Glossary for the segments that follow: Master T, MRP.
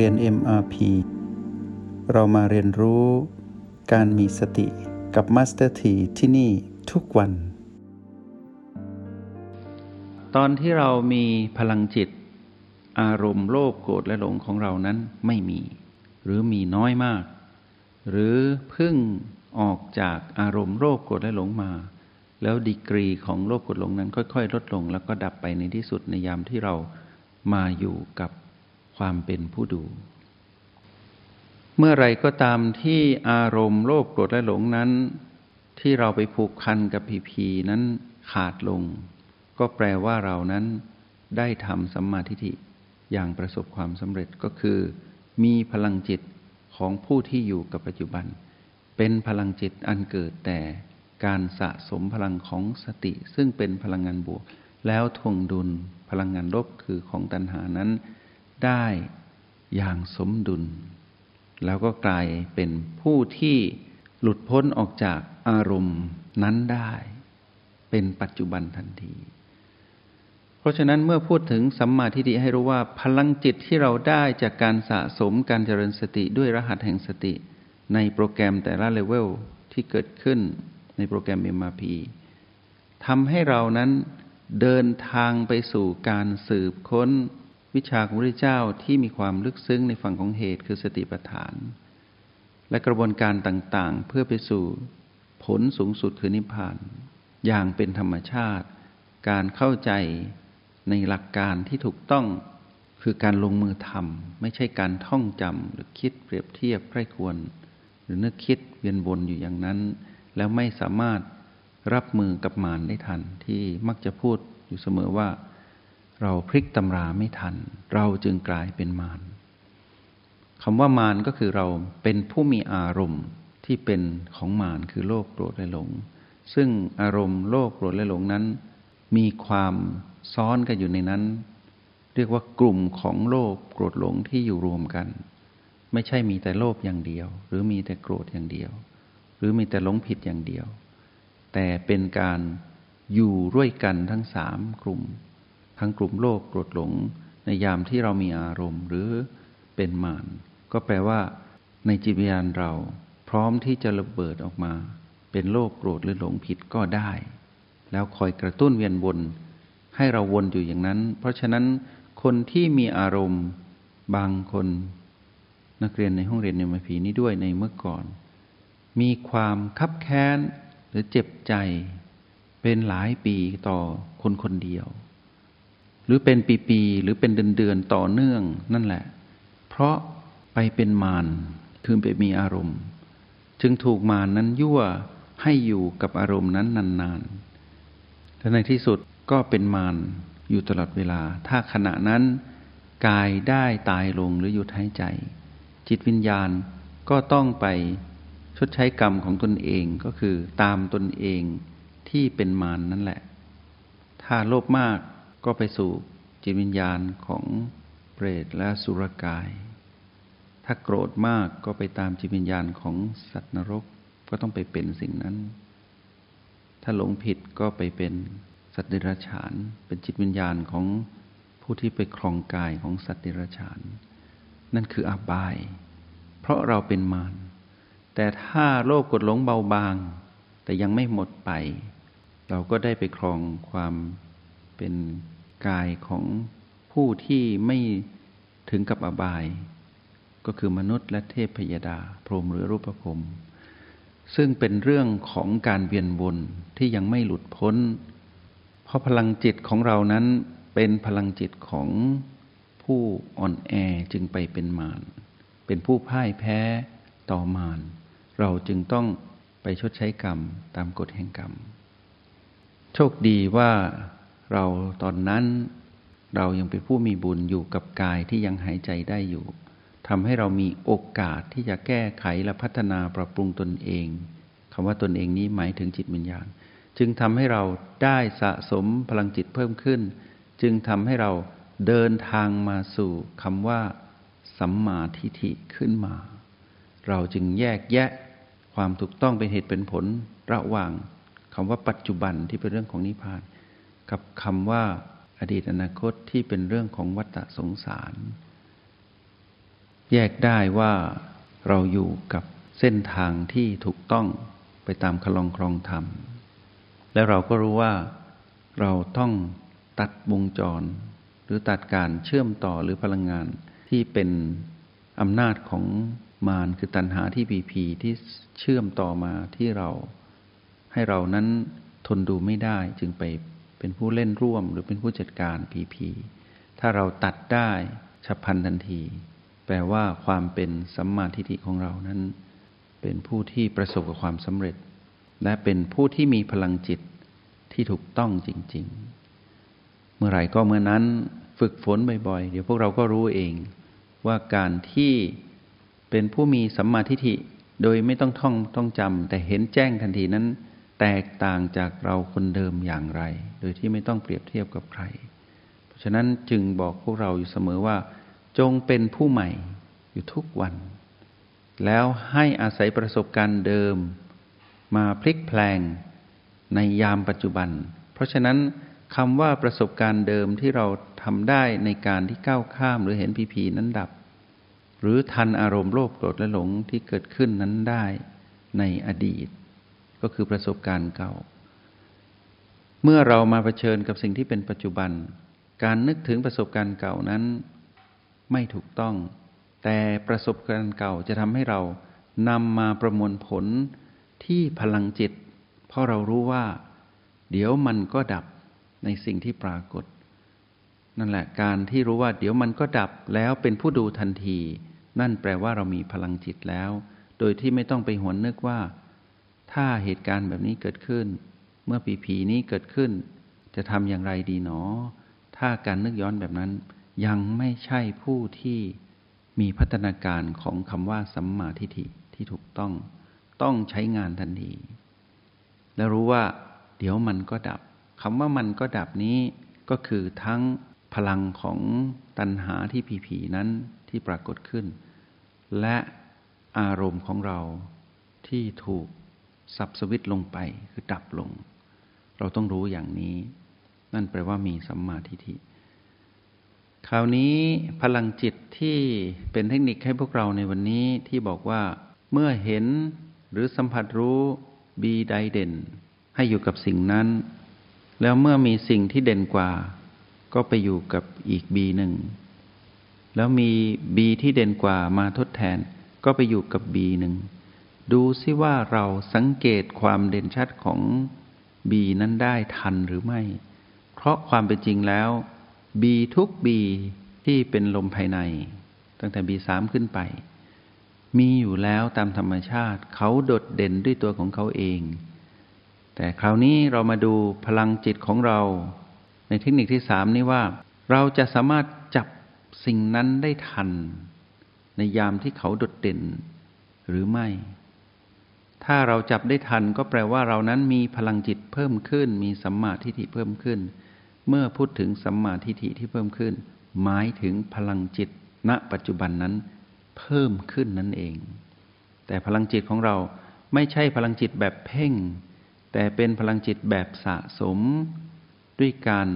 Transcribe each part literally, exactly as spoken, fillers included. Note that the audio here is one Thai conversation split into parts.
เรียน เอ็ม อาร์ พี เรามาเรียนรู้การมีสติกับ Master T ที่นี่ทุกวันตอนที่เรามีพลังจิตอารมณ์โลภโกรธและหลงของเรานั้นไม่มีหรือมีน้อยมากหรือเพิ่งออกจากอารมณ์โลภโกรธและหลงมาแล้วดีกรีของโลภโกรธหลงนั้นค่อยๆลดลงแล้วก็ดับไปในที่สุดในยามที่เรามาอยู่กับความเป็นผู้ดูเมื่อไรก็ตามที่อารมณ์โลภโกรธและหลงนั้นที่เราไปผูกพันกับผีผีนั้นขาดลงก็แปลว่าเรานั้นได้ทำสัมมาทิฏฐิอย่างประสบความสำเร็จก็คือมีพลังจิตของผู้ที่อยู่กับปัจจุบันเป็นพลังจิตอันเกิดแต่การสะสมพลังของสติซึ่งเป็นพลังงานบวกแล้วทวงดุลพลังงานลบคือของตัณหานั้นได้อย่างสมดุลแล้วก็กลายเป็นผู้ที่หลุดพ้นออกจากอารมณ์นั้นได้เป็นปัจจุบันทันทีเพราะฉะนั้นเมื่อพูดถึงสัมมาทิฏฐิให้รู้ว่าพลังจิตที่เราได้จากการสะสมการเจริญสติด้วยรหัสแห่งสติในโปรแกรมแต่ละเลเวลที่เกิดขึ้นในโปรแกรม เอ็ม อาร์ พี ทำให้เรานั้นเดินทางไปสู่การสืบค้นวิชาของพระพุทธเจ้าที่มีความลึกซึ้งในฝั่งของเหตุคือสติปัฏฐานและกระบวนการต่างๆเพื่อไปสู่ผลสูงสุดคือนิพพานอย่างเป็นธรรมชาติการเข้าใจในหลักการที่ถูกต้องคือการลงมือทำไม่ใช่การท่องจำหรือคิดเปรียบเทียบใคร่ครวญหรือนึกคิดเวียนวนอยู่อย่างนั้นแล้วไม่สามารถรับมือกับมารได้ทันที่มักจะพูดอยู่เสมอว่าเราพลิกตำราไม่ทันเราจึงกลายเป็นมารคำว่ามารก็คือเราเป็นผู้มีอารมณ์ที่เป็นของมารคือโลภโกรธและหลงซึ่งอารมณ์โลภโกรธและหลงนั้นมีความซ้อนกันอยู่ในนั้นเรียกว่ากลุ่มของโลภโกรธหลงที่อยู่รวมกันไม่ใช่มีแต่โลภอย่างเดียวหรือมีแต่โกรธอย่างเดียวหรือมีแต่หลงผิดอย่างเดียวแต่เป็นการอยู่ร่วมกันทั้งสามกลุ่มทั้งกลุ่มโลภโกรธหลงในยามที่เรามีอารมณ์หรือเป็นมารก็แปลว่าในจิตวิญญาณเราพร้อมที่จะระเบิดออกมาเป็นโลภโกรธหรือหลงผิดก็ได้แล้วคอยกระตุ้นเวียนวนให้เราวนอยู่อย่างนั้นเพราะฉะนั้นคนที่มีอารมณ์บางคนนักเรียนในห้องเรียนในมัธยมนี้ด้วยในเมื่อก่อนมีความคับแค้นหรือเจ็บใจเป็นหลายปีต่อคนคนเดียวหรือเป็นปีๆหรือเป็นเดือนๆต่อเนื่องนั่นแหละเพราะไปเป็นมารคือไปมีอารมณ์จึงถูกมารนั้นยั่วให้อยู่กับอารมณ์นั้นนานๆและในที่สุดก็เป็นมารอยู่ตลอดเวลาถ้าขณะนั้นกายได้ตายลงหรือหยุดหายใจจิตวิญญาณก็ต้องไปชดใช้กรรมของตนเองก็คือตามตนเองที่เป็นมาร น, นั่นแหละถ้าโลภมากก็ไปสู่จิตวิญญาณของเปรตและสุรกายถ้าโกรธมากก็ไปตามจิตวิญญาณของสัตว์นรกก็ต้องไปเป็นสิ่งนั้นถ้าหลงผิดก็ไปเป็นสัตว์เดรัจฉานเป็นจิตวิญญาณของผู้ที่ไปครองกายของสัตว์เดรัจฉานนั่นคืออบายเพราะเราเป็นมารแต่ถ้าโลภกดหลงเบาบางแต่ยังไม่หมดไปเราก็ได้ไปครองความเป็นกายของผู้ที่ไม่ถึงกับอบายก็คือมนุษย์และเทพยดาพรหมหรือรูปพรหมซึ่งเป็นเรื่องของการเวียนวนที่ยังไม่หลุดพ้นเพราะพลังจิตของเรานั้นเป็นพลังจิตของผู้อ่อนแอจึงไปเป็นมารเป็นผู้พ่ายแพ้ต่อมารเราจึงต้องไปชดใช้กรรมตามกฎแห่งกรรมโชคดีว่าเราตอนนั้นเรายังเป็นผู้มีบุญอยู่กับกายที่ยังหายใจได้อยู่ทำให้เรามีโอกาสที่จะแก้ไขและพัฒนาปรับปรุงตนเองคำว่าตนเองนี้หมายถึงจิตวิญญาณจึงทำให้เราได้สะสมพลังจิตเพิ่มขึ้นจึงทำให้เราเดินทางมาสู่คำว่าสัมมาทิฏฐิขึ้นมาเราจึงแยกแยะความถูกต้องเป็นเหตุเป็นผลระหว่างคำว่าปัจจุบันที่เป็นเรื่องของนิพพานกับคำว่าอดีตอนาคตที่เป็นเรื่องของวัฏฏะสงสาร แยกได้ว่าเราอยู่กับเส้นทางที่ถูกต้องไปตามคลองครองธรรมและเราก็รู้ว่าเราต้องตัดวงจรหรือตัดการเชื่อมต่อหรือพลังงานที่เป็นอำนาจของมารคือตัณหาที่บีพีที่เชื่อมต่อมาที่เราให้เรานั้นทนดูไม่ได้จึงไปเป็นผู้เล่นร่วมหรือเป็นผู้จัดการบีพีถ้าเราตัดได้ฉับพลันทันทีแปลว่าความเป็นสัมมาทิฏฐิของเรานั้นเป็นผู้ที่ประสบกับความสำเร็จและเป็นผู้ที่มีพลังจิตที่ถูกต้องจริงๆเมื่อไหร่ก็เมื่อนั้นฝึกฝนบ่อยๆเดี๋ยวพวกเราก็รู้เองว่าการที่เป็นผู้มีสัมมาทิฏฐิโดยไม่ต้องท่องต้องจำแต่เห็นแจ้งทันทีนั้นแตกต่างจากเราคนเดิมอย่างไรโดยที่ไม่ต้องเปรียบเทียบกับใครเพราะฉะนั้นจึงบอกพวกเราอยู่เสมอว่าจงเป็นผู้ใหม่อยู่ทุกวันแล้วให้อาศัยประสบการณ์เดิมมาพลิกแพลงในยามปัจจุบันเพราะฉะนั้นคำว่าประสบการณ์เดิมที่เราทำได้ในการที่ก้าวข้ามหรือเห็นผีผีนั้นดับหรือทันอารมณ์โลภโกรธและหลงที่เกิดขึ้นนั้นได้ในอดีตก็คือประสบการณ์เก่าเมื่อเรามาเผชิญกับสิ่งที่เป็นปัจจุบันการนึกถึงประสบการณ์เก่านั้นไม่ถูกต้องแต่ประสบการณ์เก่าจะทำให้เรานำมาประมวลผลที่พลังจิตเพราะเรารู้ว่าเดี๋ยวมันก็ดับในสิ่งที่ปรากฏนั่นแหละการที่รู้ว่าเดี๋ยวมันก็ดับแล้วเป็นผู้ดูทันทีนั่นแปลว่าเรามีพลังจิตแล้วโดยที่ไม่ต้องไปหวนนึกว่าถ้าเหตุการณ์แบบนี้เกิดขึ้นเมื่อปีผีนี้เกิดขึ้นจะทำอย่างไรดีหนอถ้าการนึกย้อนแบบนั้นยังไม่ใช่ผู้ที่มีพัฒนาการของคำว่าสัมมาทิฏฐิที่ถูกต้องต้องใช้งานทันทีและรู้ว่าเดี๋ยวมันก็ดับคำว่ามันก็ดับนี้ก็คือทั้งพลังของตัณหาที่ผีๆนั้นที่ปรากฏขึ้นและอารมณ์ของเราที่ถูกสับสวิตช์ลงไปคือดับลงเราต้องรู้อย่างนี้นั่นแปลว่ามีสัมมาทิฏฐิคราวนี้พลังจิตที่เป็นเทคนิคให้พวกเราในวันนี้ที่บอกว่าเมื่อเห็นหรือสัมผัสรู้บีใดเด่นให้อยู่กับสิ่งนั้นแล้วเมื่อมีสิ่งที่เด่นกว่าก็ไปอยู่กับอีกบีหนึ่งแล้วมีบีที่เด่นกว่ามาทดแทนก็ไปอยู่กับบีหนึ่งดูซิว่าเราสังเกตความเด่นชัดของบีนั้นได้ทันหรือไม่เพราะความเป็นจริงแล้วบีทุกบีที่เป็นลมภายในตั้งแต่บีสามขึ้นไปมีอยู่แล้วตามธรรมชาติเขาโดดเด่นด้วยตัวของเขาเองแต่คราวนี้เรามาดูพลังจิตของเราในเทคนิคที่สามนี้ว่าเราจะสามารถจับสิ่งนั้นได้ทันในยามที่เขาโดดเด่นหรือไม่ถ้าเราจับได้ทันก็แปลว่าเรานั้นมีพลังจิตเพิ่มขึ้นมีสัมมาทิฏฐิเพิ่มขึ้นเมื่อพูดถึงสัมมาทิฏฐิที่เพิ่มขึ้นหมายถึงพลังจิตณปัจจุบันนั้นเพิ่มขึ้นนั่นเองแต่พลังจิตของเราไม่ใช่พลังจิตแบบเพ่งแต่เป็นพลังจิตแบบสะสมด้วยการ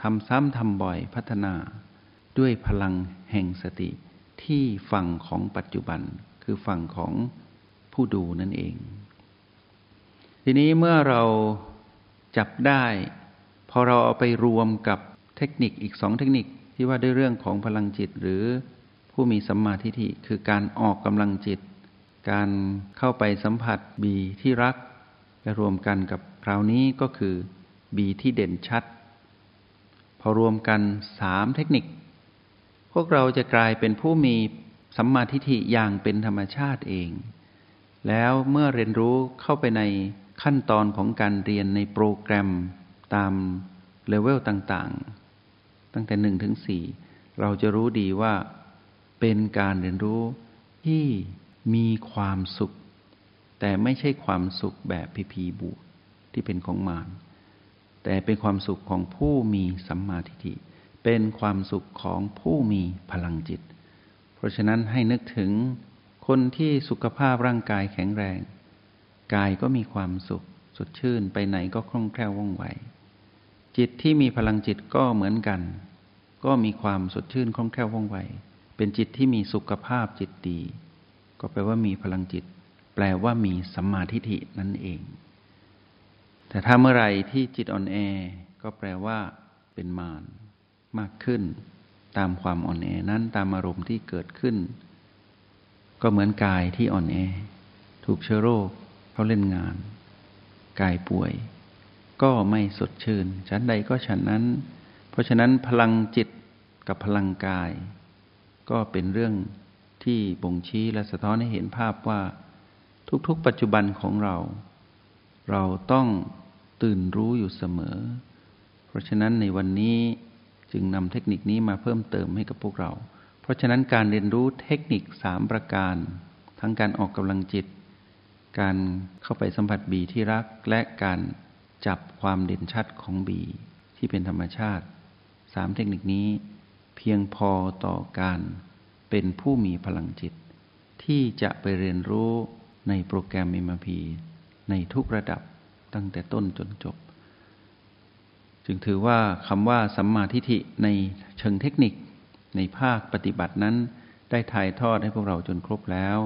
ทำซ้ำทำบ่อยพัฒนาด้วยพลังแห่งสติที่ฝั่งของปัจจุบันคือฝั่งของผู้ดูนั่นเองทีนี้เมื่อเราจับได้พอเราเอาไปรวมกับเทคนิคอีกสองเทคนิคที่ว่าด้วยเรื่องของพลังจิตหรือผู้มีสัมมาทิฏฐิคือการออกกำลังจิตการเข้าไปสัมผัสบีที่รักและรวมกันกับคราวนี้ก็คือบีที่เด่นชัดพอรวมกันสามเทคนิคพวกเราจะกลายเป็นผู้มีสัมมาทิฏฐิอย่างเป็นธรรมชาติเองแล้วเมื่อเรียนรู้เข้าไปในขั้นตอนของการเรียนในโปรแกรมตามเลเวลต่างๆตั้งแต่หนึ่งถึงสี่เราจะรู้ดีว่าเป็นการเรียนรู้ที่มีความสุขแต่ไม่ใช่ความสุขแบบพีพีบุที่เป็นของมารแต่เป็นความสุขของผู้มีสัมมาทิฏฐิเป็นความสุขของผู้มีพลังจิตเพราะฉะนั้นให้นึกถึงคนที่สุขภาพร่างกายแข็งแรงกายก็มีความสุขสดชื่นไปไหนก็คล่องแคล่วว่องไวจิตที่มีพลังจิตก็เหมือนกันก็มีความสดชื่นคล่องแคล่วว่องไว เป็นจิตที่มีสุขภาพจิตดีก็แปลว่ามีพลังจิตแปลว่ามีสัมมาทิฏฐินั่นเองแต่ถ้าเมื่อไหร่ที่จิตอ่อนแอก็แปลว่าเป็นมารมากขึ้นตามความอ่อนแอนั้นตามอารมณ์ที่เกิดขึ้นก็เหมือนกายที่อ่อนแอถูกเชื้อโรคเขาเล่นงานกายป่วยก็ไม่สดชื่นชั้นใดก็ฉันนั้นเพราะฉะนั้นพลังจิตกับพลังกายก็เป็นเรื่องที่บ่งชี้และสะท้อนให้เห็นภาพว่าทุกๆปัจจุบันของเราเราต้องตื่นรู้อยู่เสมอเพราะฉะนั้นในวันนี้จึงนำเทคนิคนี้มาเพิ่มเติมให้กับพวกเราเพราะฉะนั้นการเรียนรู้เทคนิคสามประการทั้งการออกกำลังจิตการเข้าไปสัมผัสบีที่รักและการจับความเด่นชัดของบีที่เป็นธรรมชาติสามเทคนิคนี้เพียงพอต่อการเป็นผู้มีพลังจิตที่จะไปเรียนรู้ในโปรแกรม เอ็ม อาร์ พี ในทุกระดับตั้งแต่ต้นจนจบจึงถือว่าคำว่าสัมมาทิฏฐิในเชิงเทคนิคในภาคปฏิบัตินั้นได้ถ่ายทอดให้พวกเราจนครบแล้ว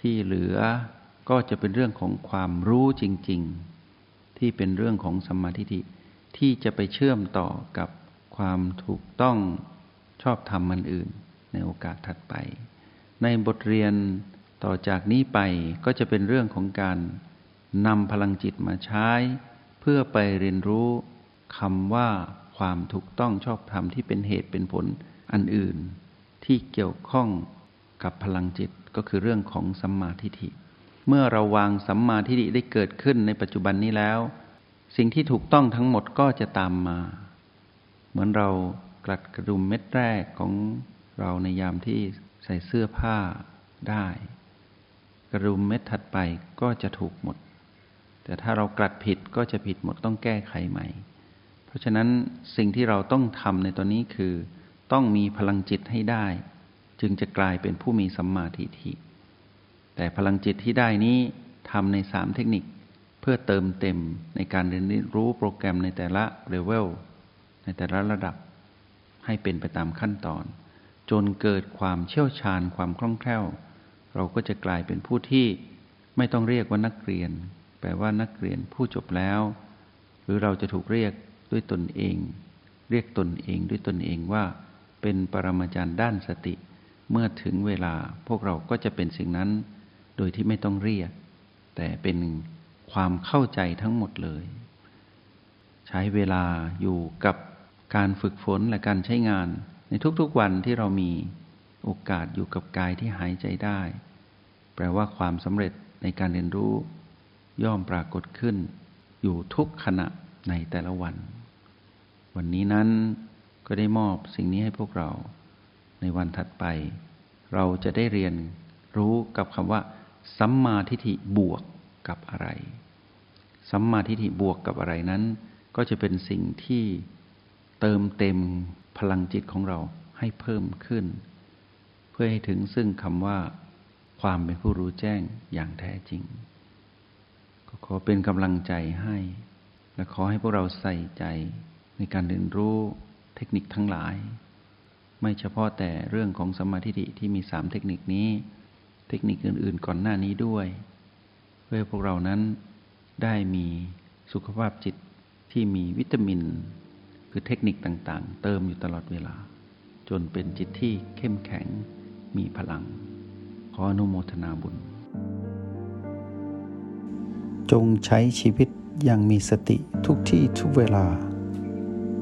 ที่เหลือก็จะเป็นเรื่องของความรู้จริงๆที่เป็นเรื่องของสัมมาทิฏฐิที่จะไปเชื่อมต่อกับความถูกต้องชอบธรรมอันอื่นในโอกาสถัดไปในบทเรียนต่อจากนี้ไปก็จะเป็นเรื่องของการนำพลังจิตมาใช้เพื่อไปเรียนรู้คำว่าความถูกต้องชอบธรรมที่เป็นเหตุเป็นผลอันอื่นที่เกี่ยวข้องกับพลังจิตก็คือเรื่องของสัมมาทิฏฐิเมื่อเราวางสัมมาทิฏฐิได้เกิดขึ้นในปัจจุบันนี้แล้วสิ่งที่ถูกต้องทั้งหมดก็จะตามมาเหมือนเรากลัดกระดุมเม็ดแรกของเราในยามที่ใส่เสื้อผ้าได้กระดุมเม็ดถัดไปก็จะถูกหมดแต่ถ้าเรากลัดผิดก็จะผิดหมดต้องแก้ไขใหม่เพราะฉะนั้นสิ่งที่เราต้องทำในตอนนี้คือต้องมีพลังจิตให้ได้จึงจะกลายเป็นผู้มีสัมมาทิฏฐิแต่พลังจิตที่ได้นี้ทำในสามเทคนิคเพื่อเติมเต็มในการเรียนรู้โปรแกรมในแต่ละเลเวลในแต่ละระดับให้เป็นไปตามขั้นตอนจนเกิดความเชี่ยวชาญความคล่องแคล่วเราก็จะกลายเป็นผู้ที่ไม่ต้องเรียกว่านักเรียนแปลว่านักเรียนผู้จบแล้วหรือเราจะถูกเรียกด้วยตนเองเรียกตนเองด้วยตนเองว่าเป็นปรมาจารย์ด้านสติเมื่อถึงเวลาพวกเราก็จะเป็นสิ่งนั้นโดยที่ไม่ต้องเรียกแต่เป็นความเข้าใจทั้งหมดเลยใช้เวลาอยู่กับการฝึกฝนและการใช้งานในทุกๆวันที่เรามีโอกาสอยู่กับกายที่หายใจได้แปลว่าความสำเร็จในการเรียนรู้ย่อมปรากฏขึ้นอยู่ทุกขณะในแต่ละวันวันนี้นั้นก็ได้มอบสิ่งนี้ให้พวกเราในวันถัดไปเราจะได้เรียนรู้กับคำว่าสัมมาทิฏฐิบวกกับอะไรสัมมาทิฏฐิบวกกับอะไรนั้นก็จะเป็นสิ่งที่เติมเต็มพลังจิตของเราให้เพิ่มขึ้นเพื่อให้ถึงซึ่งคำว่าความเป็นผู้รู้แจ้งอย่างแท้จริงก็ขอเป็นกำลังใจให้และขอให้พวกเราใส่ใจในการเรียนรู้เทคนิคทั้งหลายไม่เฉพาะแต่เรื่องของสัมมาทิฏฐิที่มีสามเทคนิคนี้เทคนิคอื่นๆก่อนหน้านี้ด้วยเพื่อพวกเรานั้นได้มีสุขภาพจิตที่มีวิตามินคือเทคนิคต่างๆเติมอยู่ตลอดเวลาจนเป็นจิตที่เข้มแข็งมีพลังขออนุโมทนาบุญจงใช้ชีวิตอย่างมีสติทุกที่ทุกเวลา